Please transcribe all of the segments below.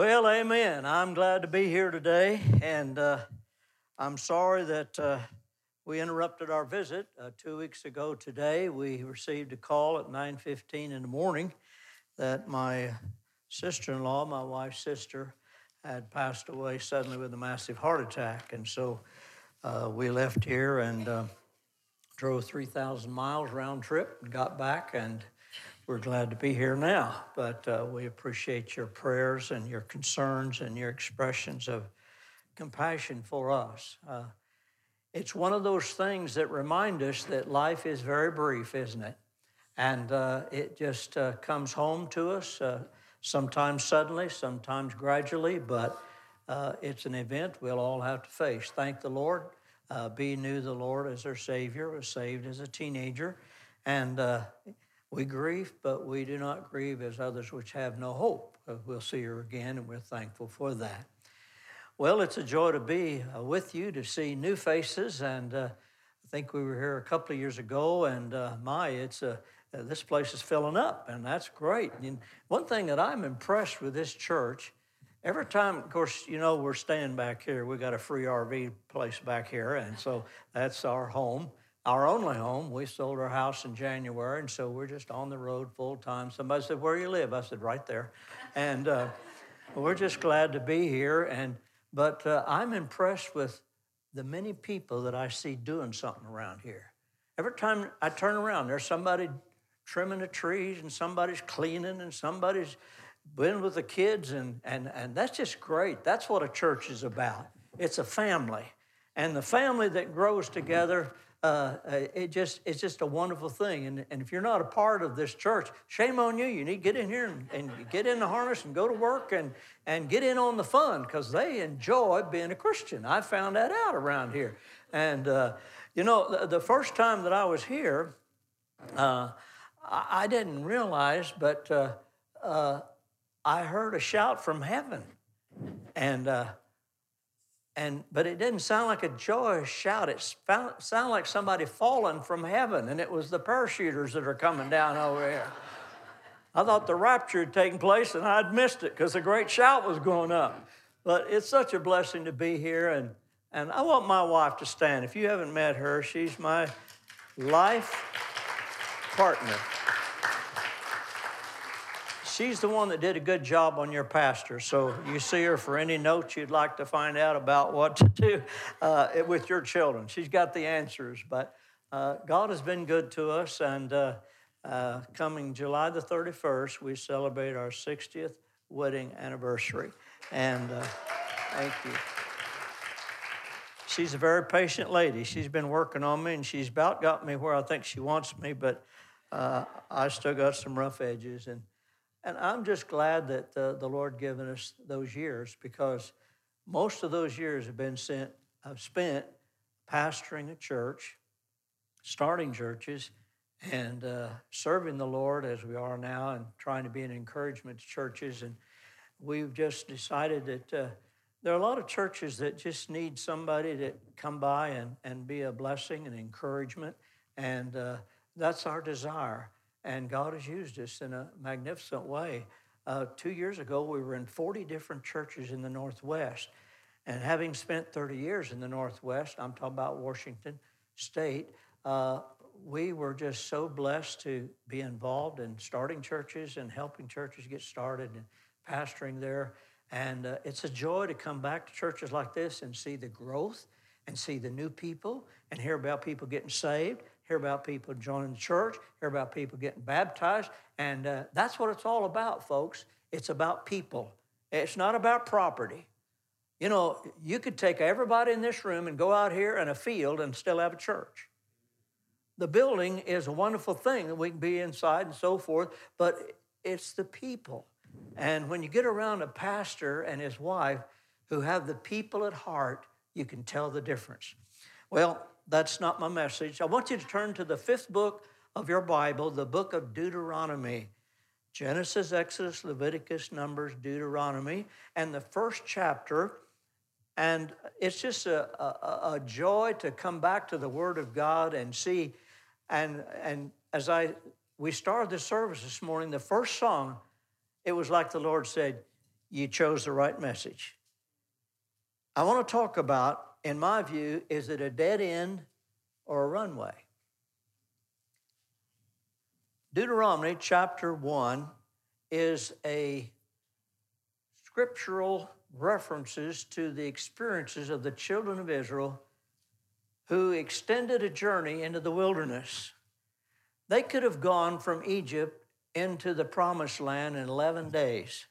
Well, amen. I'm glad to be here today, and I'm sorry that we interrupted our visit 2 weeks ago today. We received a call at 9:15 in the morning that my sister-in-law, my wife's sister, had passed away suddenly with a massive heart attack. And so we left here and drove 3,000 miles round trip and got back, and we're glad to be here now, but we appreciate your prayers and your concerns and your expressions of compassion for us. It's one of those things that remind us that life is very brief, isn't it? And it just comes home to us, sometimes suddenly, sometimes gradually, but it's an event we'll all have to face. Thank the Lord. Bea knew the Lord as her Savior, was saved as a teenager, and we grieve, but we do not grieve as others which have no hope. We'll see her again, and we're thankful for that. Well, it's a joy to be with you, to see new faces, and I think we were here a couple of years ago, and this place is filling up, and that's great. And one thing that I'm impressed with this church, every time, of course, you know, we're staying back here. We got a free RV place back here, and so that's our home. Our only home. We sold our house in January, and so we're just on the road full time. Somebody said, "Where do you live?" I said, "Right there." And we're just glad to be here. But I'm impressed with the many people that I see doing something around here. Every time I turn around, there's somebody trimming the trees, and somebody's cleaning, and somebody's been with the kids, and that's just great. That's what a church is about. It's a family, and the family that grows together. It's just a wonderful thing. And if you're not a part of this church, shame on you. You need to get in here and get in the harness and go to work and get in on the fun, because they enjoy being a Christian. I found that out around here. And, you know, the first time that I was here, I didn't realize, but I heard a shout from heaven. But it didn't sound like a joyous shout. It sounded like somebody falling from heaven, and it was the parachuters that are coming down over here. I thought the rapture had taken place, and I'd missed it because a great shout was going up. But it's such a blessing to be here, and I want my wife to stand. If you haven't met her, she's my life partner. She's the one that did a good job on your pastor, so you see her for any notes you'd like to find out about what to do with your children. She's got the answers, but God has been good to us, and coming July the 31st, we celebrate our 60th wedding anniversary, and thank you. She's a very patient lady. She's been working on me, and she's about got me where I think she wants me, but I still got some rough edges, and I'm just glad that the Lord given us those years, because most of those years have been spent pastoring a church, starting churches, and serving the Lord as we are now, and trying to be an encouragement to churches. And we've just decided that there are a lot of churches that just need somebody to come by and be a blessing and encouragement, and that's our desire. And God has used us in a magnificent way. 2 years ago, we were in 40 different churches in the Northwest. And having spent 30 years in the Northwest, I'm talking about Washington State, we were just so blessed to be involved in starting churches and helping churches get started and pastoring there. And it's a joy to come back to churches like this and see the growth and see the new people and hear about people getting saved, hear about people joining the church, hear about people getting baptized, and that's what it's all about, folks. It's about people. It's not about property. You know, you could take everybody in this room and go out here in a field and still have a church. The building is a wonderful thing that we can be inside and so forth, but it's the people. And when you get around a pastor and his wife who have the people at heart, you can tell the difference. Well, that's not my message. I want you to turn to the fifth book of your Bible, the book of Deuteronomy. Genesis, Exodus, Leviticus, Numbers, Deuteronomy, and the first chapter. And it's just a joy to come back to the Word of God and see. And as we started the service this morning, the first song, it was like the Lord said, you chose the right message. I want to talk about, in my view, is it a dead end or a runway? Deuteronomy chapter 1 is a scriptural references to the experiences of the children of Israel who extended a journey into the wilderness. They could have gone from Egypt into the promised land in 11 days.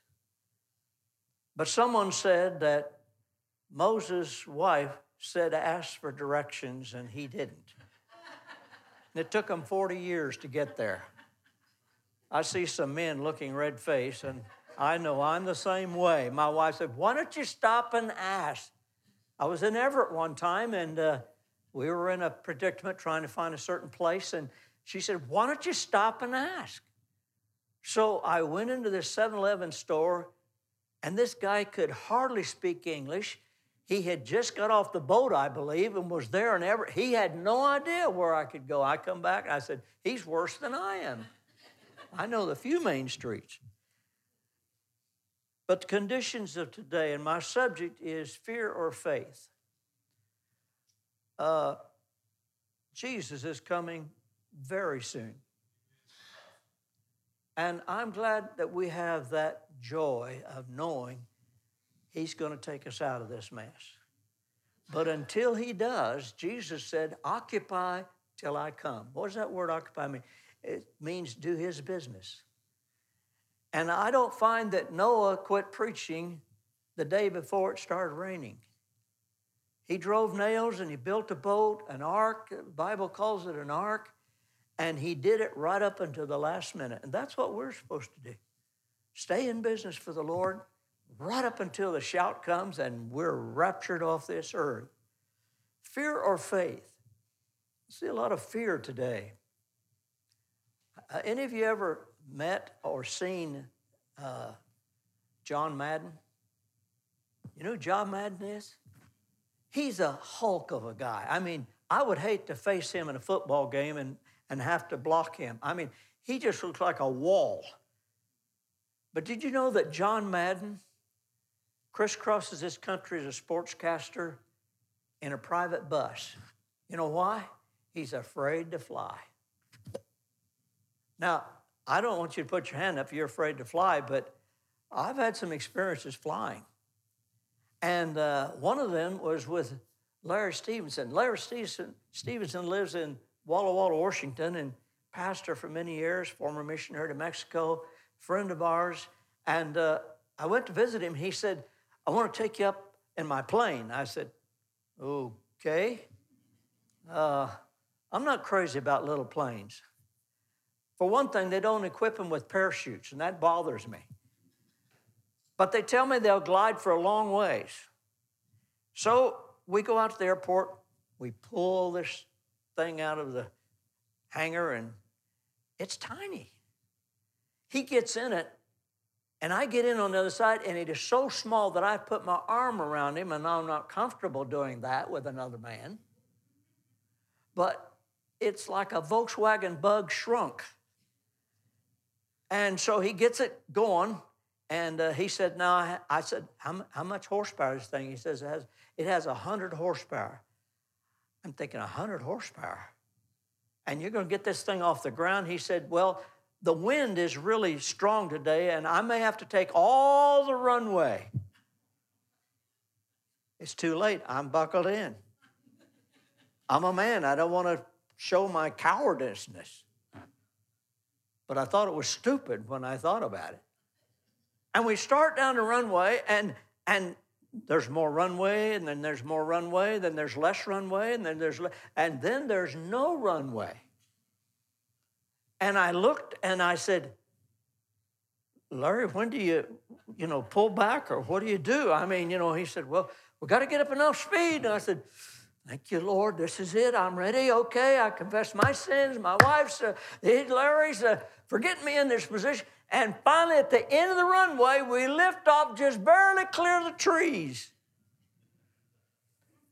But someone said that Moses' wife said to ask for directions, and he didn't. And it took them 40 years to get there. I see some men looking red-faced, and I know I'm the same way. My wife said, why don't you stop and ask? I was in Everett one time, and we were in a predicament trying to find a certain place, and she said, why don't you stop and ask? So I went into this 7-Eleven store, and this guy could hardly speak English. He had just got off the boat, I believe, and was there in Everett. He had no idea where I could go. I come back, I said, he's worse than I am. I know the few main streets. But the conditions of today, and my subject is fear or faith. Jesus is coming very soon. And I'm glad that we have that joy of knowing he's going to take us out of this mess. But until he does, Jesus said, occupy till I come. What does that word occupy mean? It means do his business. And I don't find that Noah quit preaching the day before it started raining. He drove nails and he built a boat, an ark. The Bible calls it an ark. And he did it right up until the last minute. And that's what we're supposed to do. Stay in business for the Lord right up until the shout comes and we're raptured off this earth. Fear or faith? I see a lot of fear today. Any of you ever met or seen John Madden? You know who John Madden is? He's a hulk of a guy. I mean, I would hate to face him in a football game and have to block him. I mean, he just looks like a wall. But did you know that John Madden crisscrosses this country as a sportscaster in a private bus? You know why? He's afraid to fly. Now, I don't want you to put your hand up if you're afraid to fly, but I've had some experiences flying. And one of them was with Larry Stevenson. Larry Stevenson lives in Walla Walla, Washington, and pastor for many years, former missionary to Mexico, friend of ours. And I went to visit him. He said, I want to take you up in my plane. I said, okay. I'm not crazy about little planes. For one thing, they don't equip them with parachutes, and that bothers me. But they tell me they'll glide for a long ways. So we go out to the airport. We pull this thing out of the hangar, and it's tiny. He gets in it, and I get in on the other side, and it is so small that I put my arm around him, and I'm not comfortable doing that with another man. But it's like a Volkswagen Bug shrunk. And so he gets it going, and he said, now, I said, how much horsepower is this thing? He says, it has 100 horsepower. I'm thinking, 100 horsepower? And you're going to get this thing off the ground? He said, well, the wind is really strong today, and I may have to take all the runway. It's too late. I'm buckled in. I'm a man. I don't want to show my cowardice. But I thought it was stupid when I thought about it. And we start down the runway, and there's more runway, and then there's more runway, then there's less runway, and then there's no runway. And I looked, and I said, Larry, when do you pull back, or what do you do? I mean, he said, well, we've got to get up enough speed. And I said, thank you, Lord. This is it. I'm ready. Okay, I confess my sins, my wife's, Larry's, for getting me in this position. And finally, at the end of the runway, we lift off, just barely clear the trees.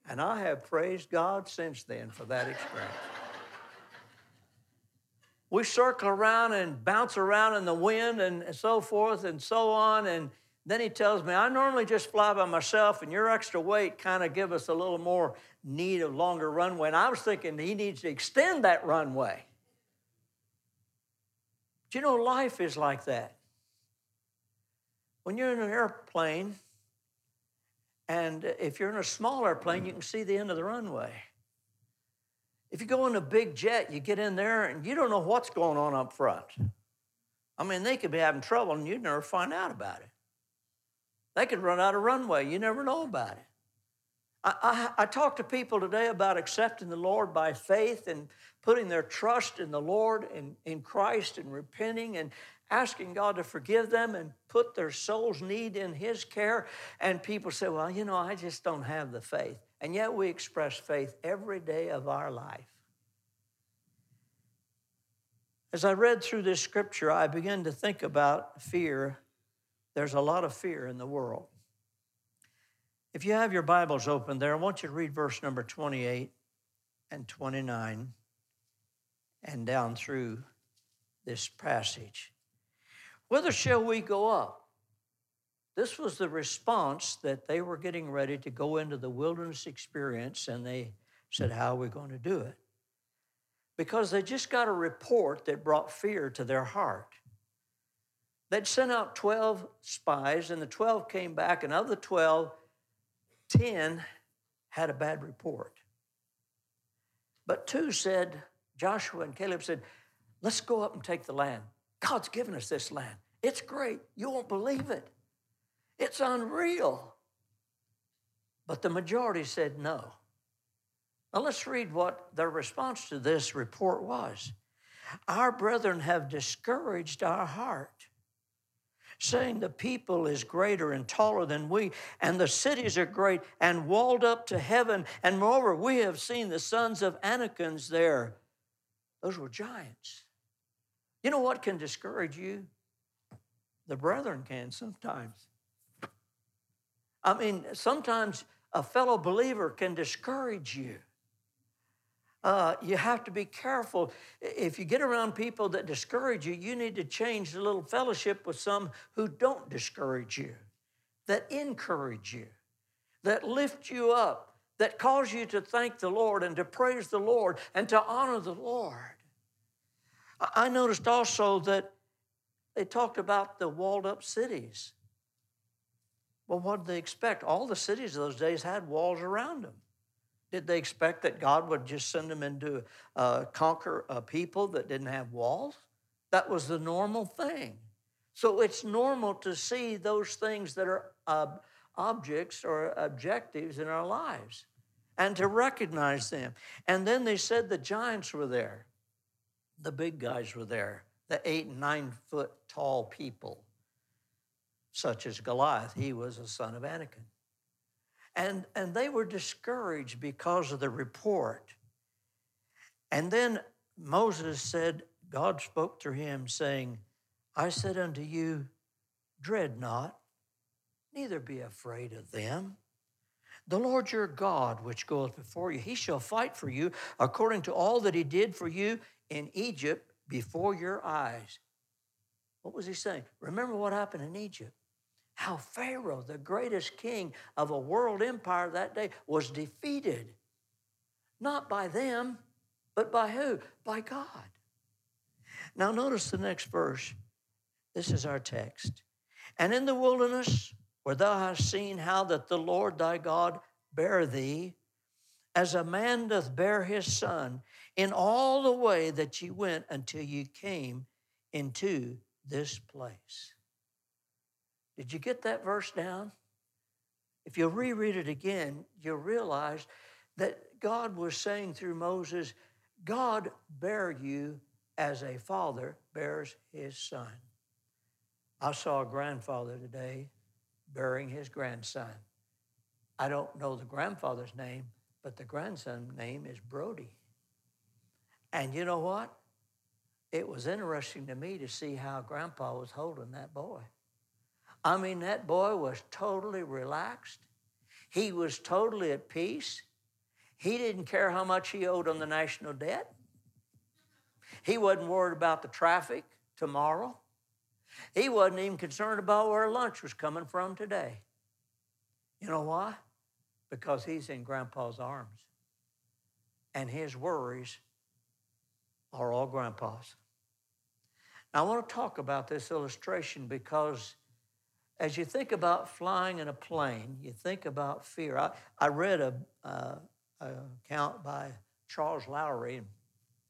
And I have praised God since then for that experience. We circle around and bounce around in the wind and so forth and so on, and Then he tells me, I normally just fly by myself, and your extra weight kind of give us a little more need of longer runway. And I was thinking he needs to extend that runway. But you know, life is like that. When you're in an airplane, and if you're in a small airplane, you can see the end of the runway. If you go in a big jet, you get in there, and you don't know what's going on up front. I mean, they could be having trouble, and you'd never find out about it. They could run out of runway. You never know about it. I talk to people today about accepting the Lord by faith and putting their trust in the Lord and in Christ and repenting and asking God to forgive them and put their soul's need in His care. And people say, well, you know, I just don't have the faith. And yet we express faith every day of our life. As I read through this scripture, I began to think about fear. There's a lot of fear in the world. If you have your Bibles open there, I want you to read verse number 28 and 29 and down through this passage. Whither shall we go up? This was the response that they were getting ready to go into the wilderness experience, and they said, how are we going to do it? Because they just got a report that brought fear to their heart. They'd sent out 12 spies, and the 12 came back, and of the 12, 10 had a bad report. But 2 said, Joshua and Caleb said, let's go up and take the land. God's given us this land. It's great. You won't believe it. It's unreal. But the majority said no. Now let's read what their response to this report was. Our brethren have discouraged our heart, saying the people is greater and taller than we, and the cities are great and walled up to heaven. And moreover, we have seen the sons of Anakim there. Those were giants. You know what can discourage you? The brethren can sometimes. I mean, sometimes a fellow believer can discourage you. You have to be careful. If you get around people that discourage you, you need to change the little fellowship with some who don't discourage you, that encourage you, that lift you up, that cause you to thank the Lord and to praise the Lord and to honor the Lord. I noticed also that they talked about the walled-up cities. Well, what did they expect? All the cities of those days had walls around them. Did they expect that God would just send them into conquer a people that didn't have walls? That was the normal thing. So it's normal to see those things that are objects or objectives in our lives and to recognize them. And then they said the giants were there. The big guys were there, the 8 and 9 foot tall people, such as Goliath. He was a son of Anakim. And they were discouraged because of the report. And then Moses said, God spoke through him, saying, I said unto you, dread not, neither be afraid of them. The Lord your God, which goeth before you, he shall fight for you according to all that he did for you in Egypt before your eyes. What was he saying? Remember what happened in Egypt. How Pharaoh, the greatest king of a world empire that day, was defeated. Not by them, but by who? By God. Now notice the next verse. This is our text. And in the wilderness, where thou hast seen how that the Lord thy God bare thee, as a man doth bear his son, in all the way that ye went until ye came into this place. Did you get that verse down? If you reread it again, you'll realize that God was saying through Moses, God bare you as a father bears his son. I saw a grandfather today bearing his grandson. I don't know the grandfather's name, but the grandson's name is Brody. And you know what? It was interesting to me to see how Grandpa was holding that boy. I mean, that boy was totally relaxed. He was totally at peace. He didn't care how much he owed on the national debt. He wasn't worried about the traffic tomorrow. He wasn't even concerned about where lunch was coming from today. You know why? Because he's in Grandpa's arms. And his worries are all Grandpa's. Now, I want to talk about this illustration because as you think about flying in a plane, you think about fear. I read an account by Charles Lowry, and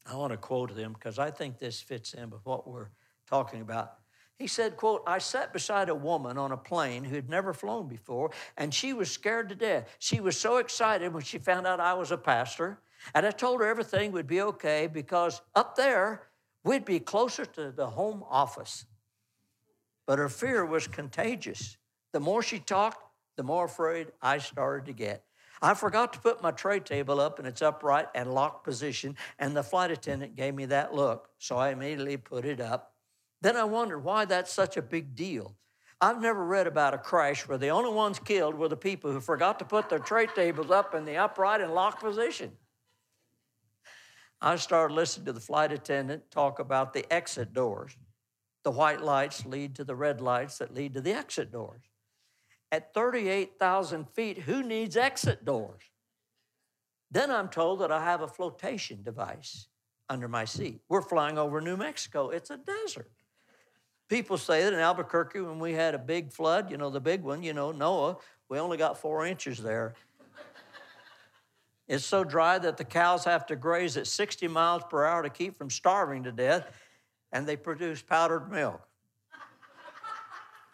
I want to quote him because I think this fits in with what we're talking about. He said, quote, I sat beside a woman on a plane who had never flown before, and she was scared to death. She was so excited when she found out I was a pastor, and I told her everything would be okay because up there, we'd be closer to the home office. But her fear was contagious. The more she talked, the more afraid I started to get. I forgot to put my tray table up in its upright and locked position, and the flight attendant gave me that look, so I immediately put it up. Then I wondered why that's such a big deal. I've never read about a crash where the only ones killed were the people who forgot to put their tray tables up in the upright and locked position. I started listening to the flight attendant talk about the exit doors. The white lights lead to the red lights that lead to the exit doors. At 38,000 feet, who needs exit doors? Then I'm told that I have a flotation device under my seat. We're flying over New Mexico. It's a desert. People say that in Albuquerque, when we had a big flood, you know, the big one, you know, Noah, we only got 4 inches there. It's so dry that the cows have to graze at 60 miles per hour to keep from starving to death, and they produce powdered milk.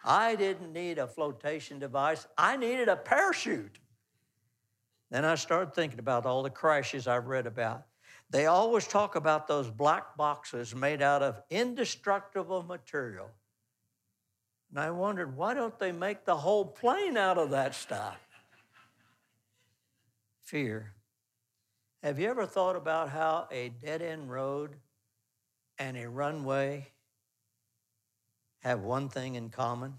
I didn't need a flotation device. I needed a parachute. Then I started thinking about all the crashes I've read about. They always talk about those black boxes made out of indestructible material. And I wondered, why don't they make the whole plane out of that stuff? Fear. Have you ever thought about how a dead-end road and a runway have one thing in common?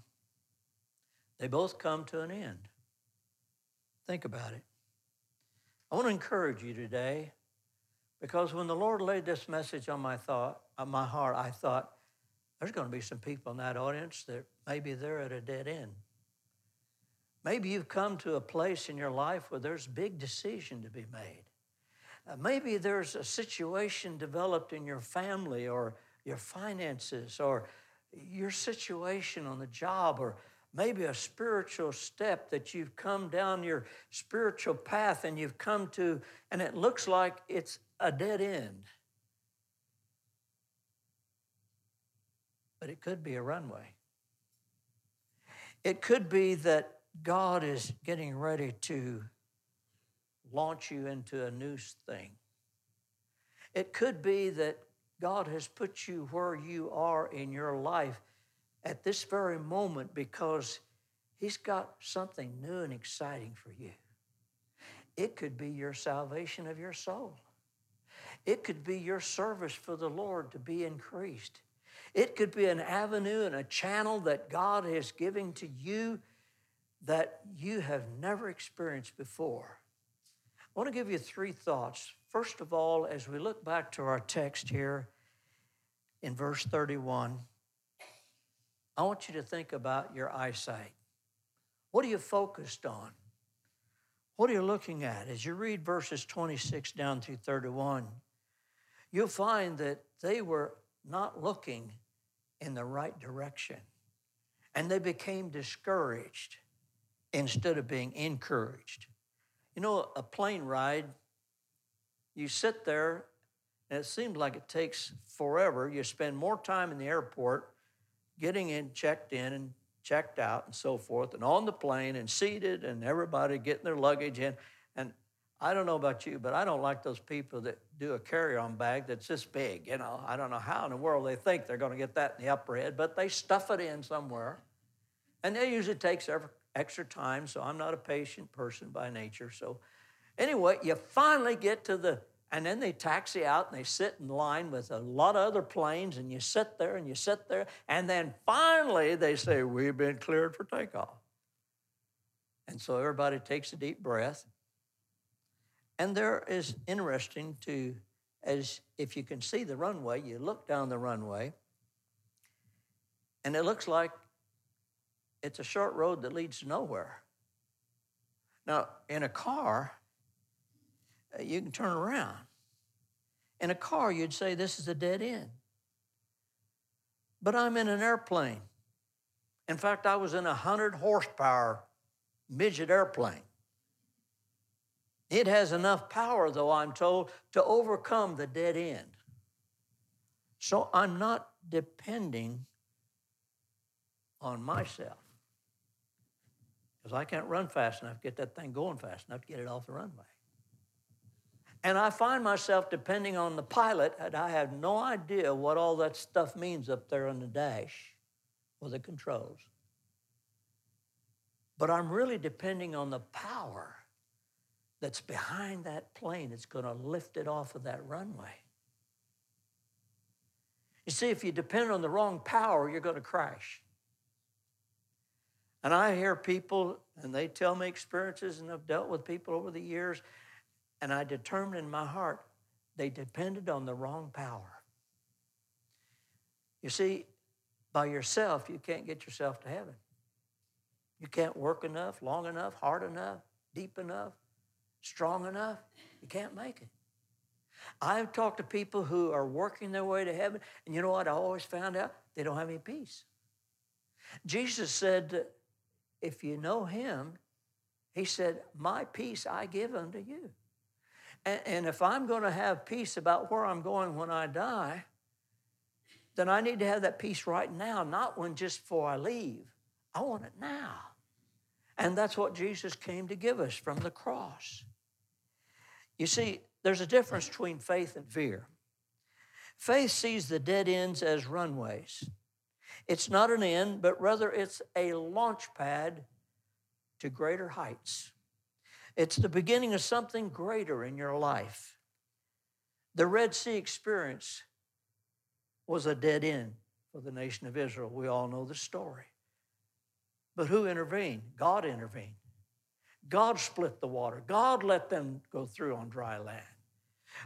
They both come to an end. Think about it. I want to encourage you today because when the Lord laid this message on my heart, I thought, there's going to be some people in that audience that maybe they're at a dead end. Maybe you've come to a place in your life where there's a big decision to be made. Maybe there's a situation developed in your family or your finances or your situation on the job or maybe a spiritual step that you've come down your spiritual path and you've come to, and it looks like it's a dead end. But it could be a runway. It could be that God is getting ready to launch you into a new thing. It could be that God has put you where you are in your life at this very moment because he's got something new and exciting for you. It could be your salvation of your soul. It could be your service for the Lord to be increased. It could be an avenue and a channel that God is giving to you that you have never experienced before. I want to give you three thoughts. First of all, as we look back to our text here in verse 31, I want you to think about your eyesight. What are you focused on? What are you looking at? As you read verses 26 down through 31, you'll find that they were not looking in the right direction, and they became discouraged instead of being encouraged. You know, a plane ride, you sit there, and it seems like it takes forever. You spend more time in the airport getting in and checked out and so forth, and on the plane and seated and everybody getting their luggage in. And I don't know about you, but I don't like those people that do a carry-on bag that's this big, you know. I don't know how in the world they think they're going to get that in the upper head, but they stuff it in somewhere. And that usually takes extra time, so I'm not a patient person by nature. So anyway, you finally get to and then they taxi out and they sit in line with a lot of other planes and you sit there, and then finally they say, we've been cleared for takeoff. And so everybody takes a deep breath. And there is interesting to, as if you can see the runway, you look down the runway, And it looks like it's a short road that leads to nowhere. Now, in a car, you can turn around. In a car, you'd say, this is a dead end. But I'm in an airplane. In fact, I was in a 100-horsepower midget airplane. It has enough power, though, I'm told, to overcome the dead end. So I'm not depending on myself, because I can't run fast enough to get that thing going fast enough to get it off the runway. And I find myself depending on the pilot, and I have no idea what all that stuff means up there on the dash or the controls. But I'm really depending on the power that's behind that plane that's going to lift it off of that runway. You see, if you depend on the wrong power, you're going to crash. And I hear people, and they tell me experiences, and I've dealt with people over the years, and I determined in my heart, they depended on the wrong power. You see, by yourself, you can't get yourself to heaven. You can't work enough, long enough, hard enough, deep enough, strong enough. You can't make it. I've talked to people who are working their way to heaven, and you know what? I always found out they don't have any peace. Jesus said, if you know him, he said, my peace I give unto you. And if I'm going to have peace about where I'm going when I die, then I need to have that peace right now, not when just before I leave. I want it now. And that's what Jesus came to give us from the cross. You see, there's a difference between faith and fear. Faith sees the dead ends as runways. It's not an end, but rather it's a launch pad to greater heights. It's the beginning of something greater in your life. The Red Sea experience was a dead end for the nation of Israel. We all know the story. But who intervened? God intervened. God split the water. God let them go through on dry land.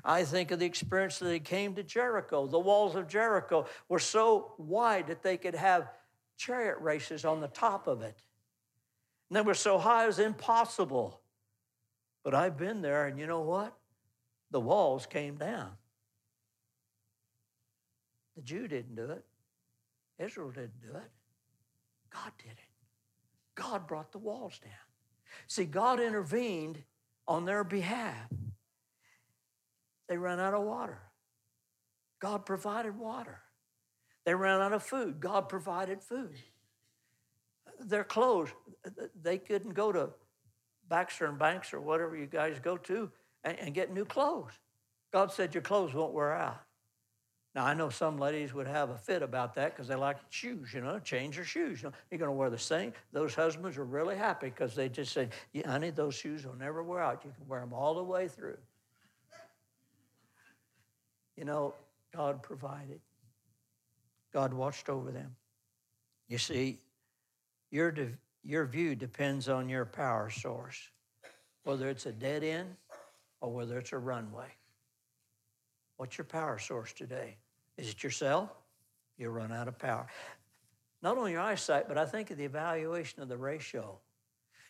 I think of the experience that they came to Jericho. The walls of Jericho were so wide that they could have chariot races on the top of it. And they were so high it was impossible. But I've been there, and you know what? The walls came down. The Jew didn't do it. Israel didn't do it. God did it. God brought the walls down. See, God intervened on their behalf. They ran out of water. God provided water. They ran out of food. God provided food. Their clothes, they couldn't go to Baxter and Banks or whatever you guys go to and get new clothes. God said, your clothes won't wear out. Now, I know some ladies would have a fit about that because they like shoes, you know, change their shoes. You know, you're going to wear the same. Those husbands are really happy because they just say, yeah, honey, those shoes will never wear out. You can wear them all the way through. You know, God provided. God watched over them. You see, your view depends on your power source, whether it's a dead end or whether it's a runway. What's your power source today? Is it yourself? You'll run out of power. Not only your eyesight, but I think of the evaluation of the ratio.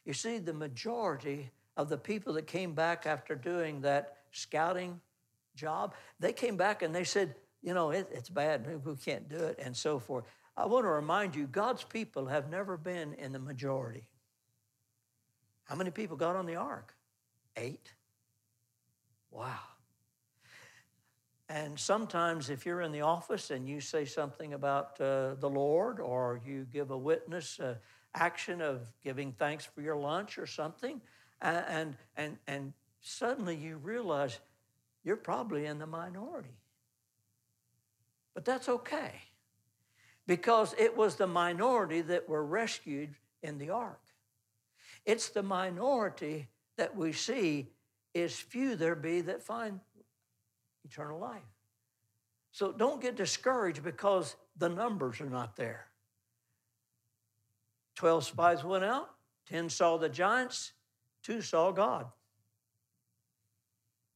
You see, the majority of the people that came back after doing that scouting job, they came back and they said, you know, it's bad, we can't do it, and so forth. I want to remind you, God's people have never been in the majority. How many people got on the ark? 8. Wow. And sometimes if you're in the office and you say something about the Lord, or you give a witness action of giving thanks for your lunch or something, and suddenly you realize you're probably in the minority. But that's okay, because it was the minority that were rescued in the ark. It's the minority that we see is few there be that find eternal life. So don't get discouraged because the numbers are not there. 12 spies went out, 10 saw the giants, 2 saw God.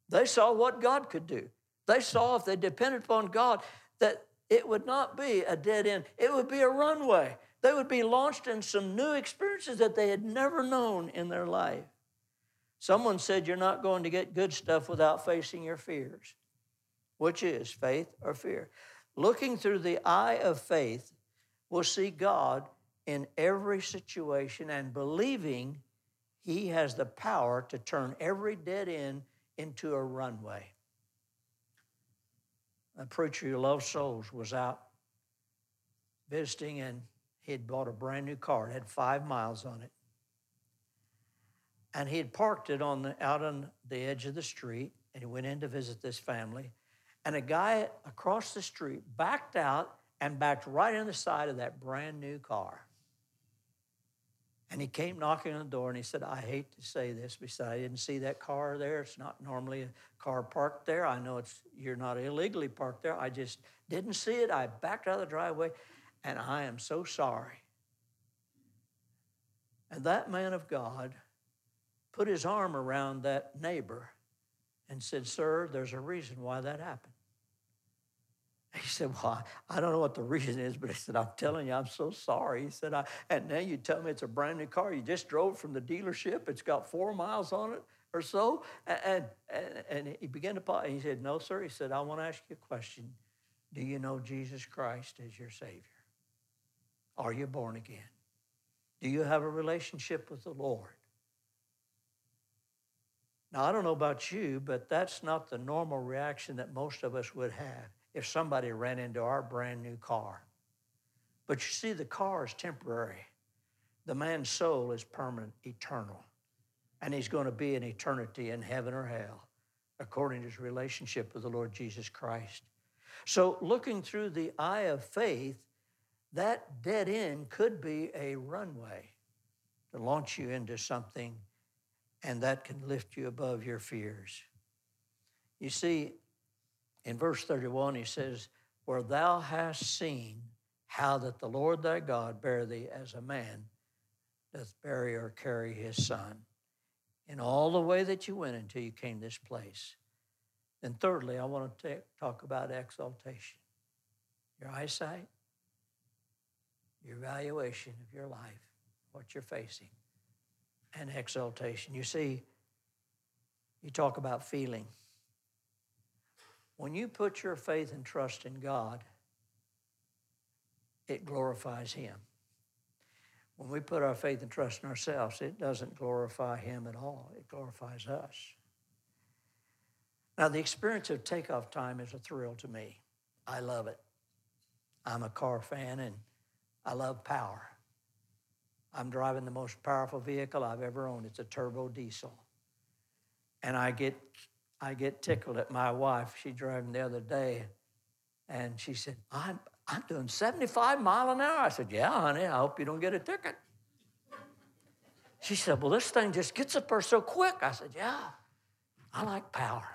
They saw what God could do. They saw if they depended upon God that it would not be a dead end. It would be a runway. They would be launched in some new experiences that they had never known in their life. Someone said you're not going to get good stuff without facing your fears, which is faith or fear. Looking through the eye of faith, we'll see God in every situation and believing He has the power to turn every dead end into a runway. A preacher who loved souls was out visiting, and he had bought a brand new car. It had 5 miles on it. And he had parked it out on the edge of the street, and he went in to visit this family. And a guy across the street backed out and backed right in the side of that brand new car. And he came knocking on the door, and he said, I hate to say this, but he said, I didn't see that car there. It's not normally a car parked there. I know you're not illegally parked there. I just didn't see it. I backed out of the driveway, and I am so sorry. And that man of God put his arm around that neighbor and said, sir, there's a reason why that happened. He said, well, I don't know what the reason is, but he said, I'm telling you, I'm so sorry. He said, and now you tell me it's a brand new car. You just drove from the dealership. It's got 4 miles on it or so. And he began to, he said, no, sir. He said, I want to ask you a question. Do you know Jesus Christ as your Savior? Are you born again? Do you have a relationship with the Lord? Now, I don't know about you, but that's not the normal reaction that most of us would have if somebody ran into our brand new car. But you see, the car is temporary. The man's soul is permanent, eternal. And he's going to be in eternity in heaven or hell, according to his relationship with the Lord Jesus Christ. So looking through the eye of faith, that dead end could be a runway to launch you into something, and that can lift you above your fears. You see, in verse 31, he says, where thou hast seen how that the Lord thy God bare thee as a man doth bury or carry his son, in all the way that you went until you came this place. And thirdly, I want to talk about exaltation. Your eyesight, your evaluation of your life, what you're facing, and exaltation. You see, you talk about feeling. When you put your faith and trust in God, it glorifies Him. When we put our faith and trust in ourselves, it doesn't glorify Him at all. It glorifies us. Now, the experience of takeoff time is a thrill to me. I love it. I'm a car fan, and I love power. I'm driving the most powerful vehicle I've ever owned. It's a turbo diesel. And I get tickled at my wife. She drove me the other day, and she said, I'm doing 75 mile an hour. I said, yeah, honey, I hope you don't get a ticket. She said, well, this thing just gets up there so quick. I said, yeah, I like power.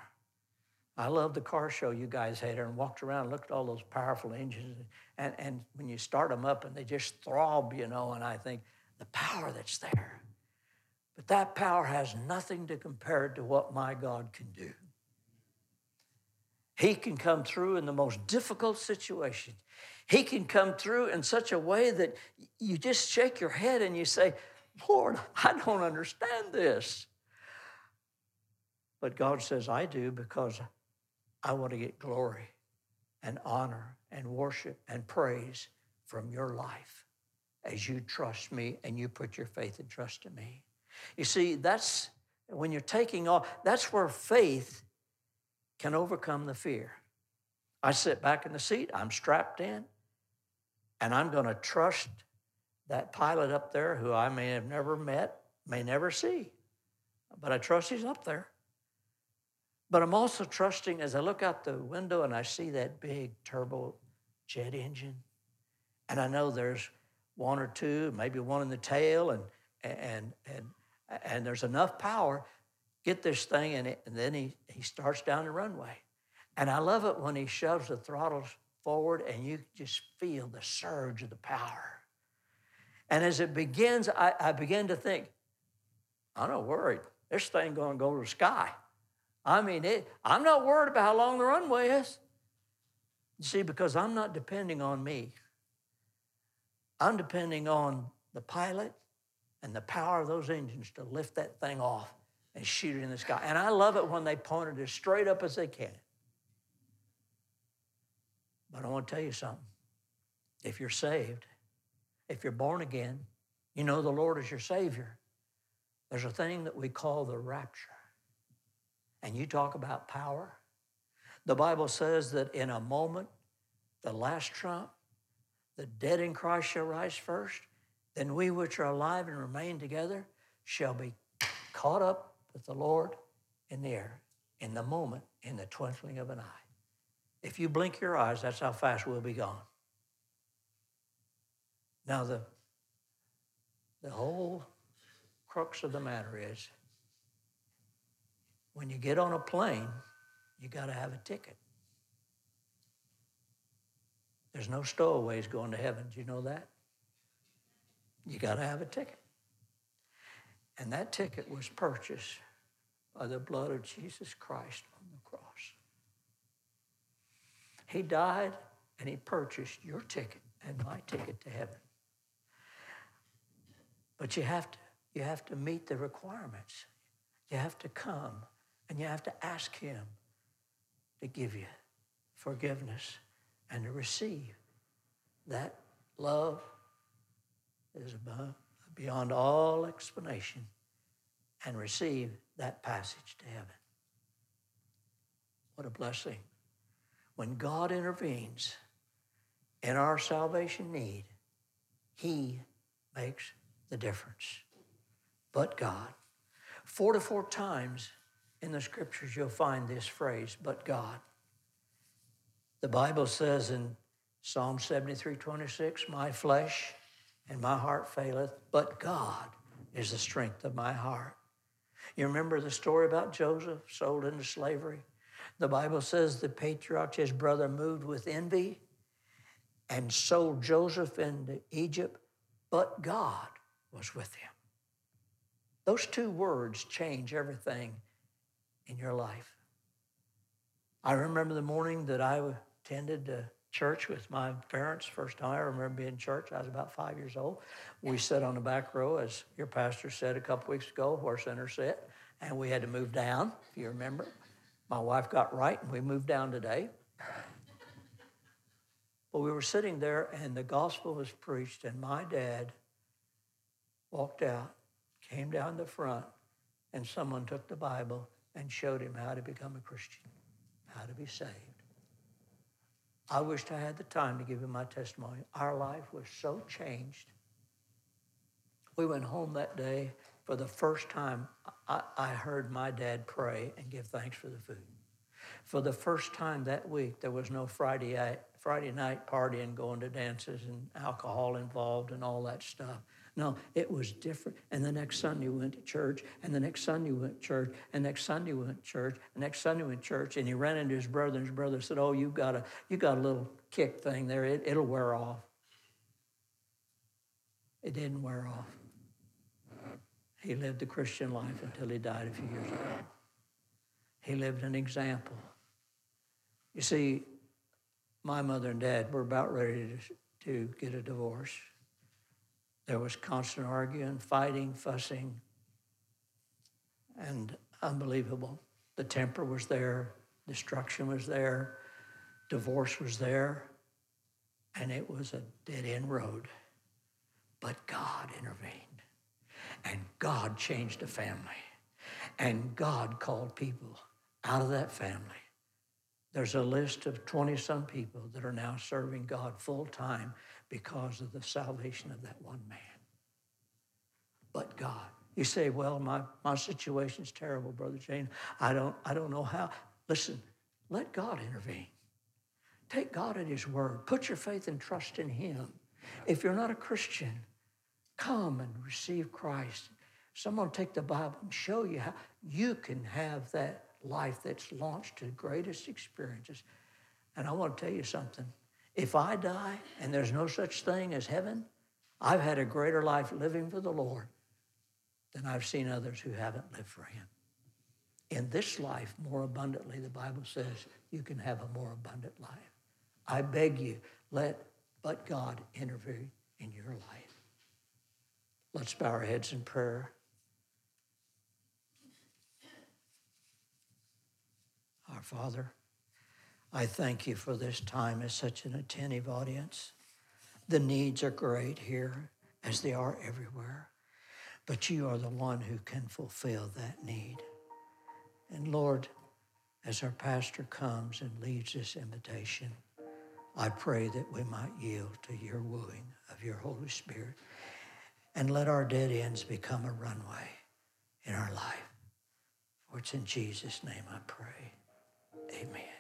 I love the car show you guys had, and walked around and looked at all those powerful engines. And when you start them up, and they just throb, you know, and I think the power that's there. But that power has nothing to compare to what my God can do. He can come through in the most difficult situation. He can come through in such a way that you just shake your head and you say, Lord, I don't understand this. But God says, I do, because I want to get glory and honor and worship and praise from your life as you trust me and you put your faith and trust in me. You see, that's when you're taking off, that's where faith can overcome the fear. I sit back in the seat, I'm strapped in, and I'm going to trust that pilot up there who I may have never met, may never see, but I trust he's up there. But I'm also trusting, as I look out the window and I see that big turbojet engine, and I know there's one or two, maybe one in the tail, and there's enough power, get this thing, and then he starts down the runway. And I love it when he shoves the throttles forward, and you just feel the surge of the power. And as it begins, I begin to think, I'm not worried. This thing going to go to the sky. I mean, I'm not worried about how long the runway is. You see, because I'm not depending on me. I'm depending on the pilot and the power of those engines to lift that thing off and shoot it in the sky. And I love it when they point it as straight up as they can. But I want to tell you something. If you're saved, if you're born again, you know the Lord is your Savior. There's a thing that we call the rapture. And you talk about power. The Bible says that in a moment, the last trump, the dead in Christ shall rise first, then we which are alive and remain together shall be caught up with the Lord in the air, in the moment, in the twinkling of an eye. If you blink your eyes, that's how fast we'll be gone. Now, the whole crux of the matter is, when you get on a plane, you got to have a ticket. There's no stowaways going to heaven. Do you know that? You got to have a ticket. And that ticket was purchased by the blood of Jesus Christ on the cross. He died and he purchased your ticket and my ticket to heaven. But you have to meet the requirements. You have to come and you have to ask him to give you forgiveness and to receive that love that is above, beyond all explanation, and receive that passage to heaven. What a blessing. When God intervenes in our salvation need, he makes the difference. But God. 44 times in the Scriptures you'll find this phrase, but God. The Bible says in Psalm 73:26, my flesh and my heart faileth, but God is the strength of my heart. You remember the story about Joseph, sold into slavery? The Bible says the patriarch, his brother, moved with envy and sold Joseph into Egypt, but God was with him. Those two words change everything in your life. I remember the morning that I attended church with my parents. First time I remember being in church, I was about 5 years old. We sat on the back row, as your pastor said a couple weeks ago, where sinners sit, and we had to move down, if you remember. My wife got right, and we moved down today. But we were sitting there, and the gospel was preached, and my dad walked out, came down the front, and someone took the Bible and showed him how to become a Christian, how to be saved. I wished I had the time to give him my testimony. Our life was so changed. We went home that day. For the first time, I heard my dad pray and give thanks for the food. For the first time that week, there was no Friday night partying, going to dances and alcohol involved and all that stuff. No, it was different. And the next Sunday we went to church, and the next Sunday we went to church, and next Sunday we went to church, and next Sunday we went to church, and he ran into his brother, and his brother said, oh, you got a little kick thing there. It'll wear off. It didn't wear off. He lived the Christian life until he died a few years ago. He lived an example. You see, my mother and dad were about ready to get a divorce. There was constant arguing, fighting, fussing, and unbelievable. The temper was there, destruction was there, divorce was there, and it was a dead-end road. But God intervened, and God changed a family, and God called people out of that family. There's a list of 20-some people that are now serving God full-time because of the salvation of that one man. But God. You say, well, my situation's terrible, Brother Jane. I don't know how. Listen, let God intervene. Take God at his word. Put your faith and trust in him. If you're not a Christian, come and receive Christ. Someone take the Bible and show you how you can have that life that's launched to the greatest experiences. And I want to tell you something. If I die and there's no such thing as heaven, I've had a greater life living for the Lord than I've seen others who haven't lived for him. In this life, more abundantly, the Bible says, you can have a more abundant life. I beg you, let God intervene in your life. Let's bow our heads in prayer. Our Father, I thank you for this time as such an attentive audience. The needs are great here as they are everywhere, but you are the one who can fulfill that need. And Lord, as our pastor comes and leads this invitation, I pray that we might yield to your wooing of your Holy Spirit and let our dead ends become a runway in our life. For it's in Jesus' name I pray. Amen.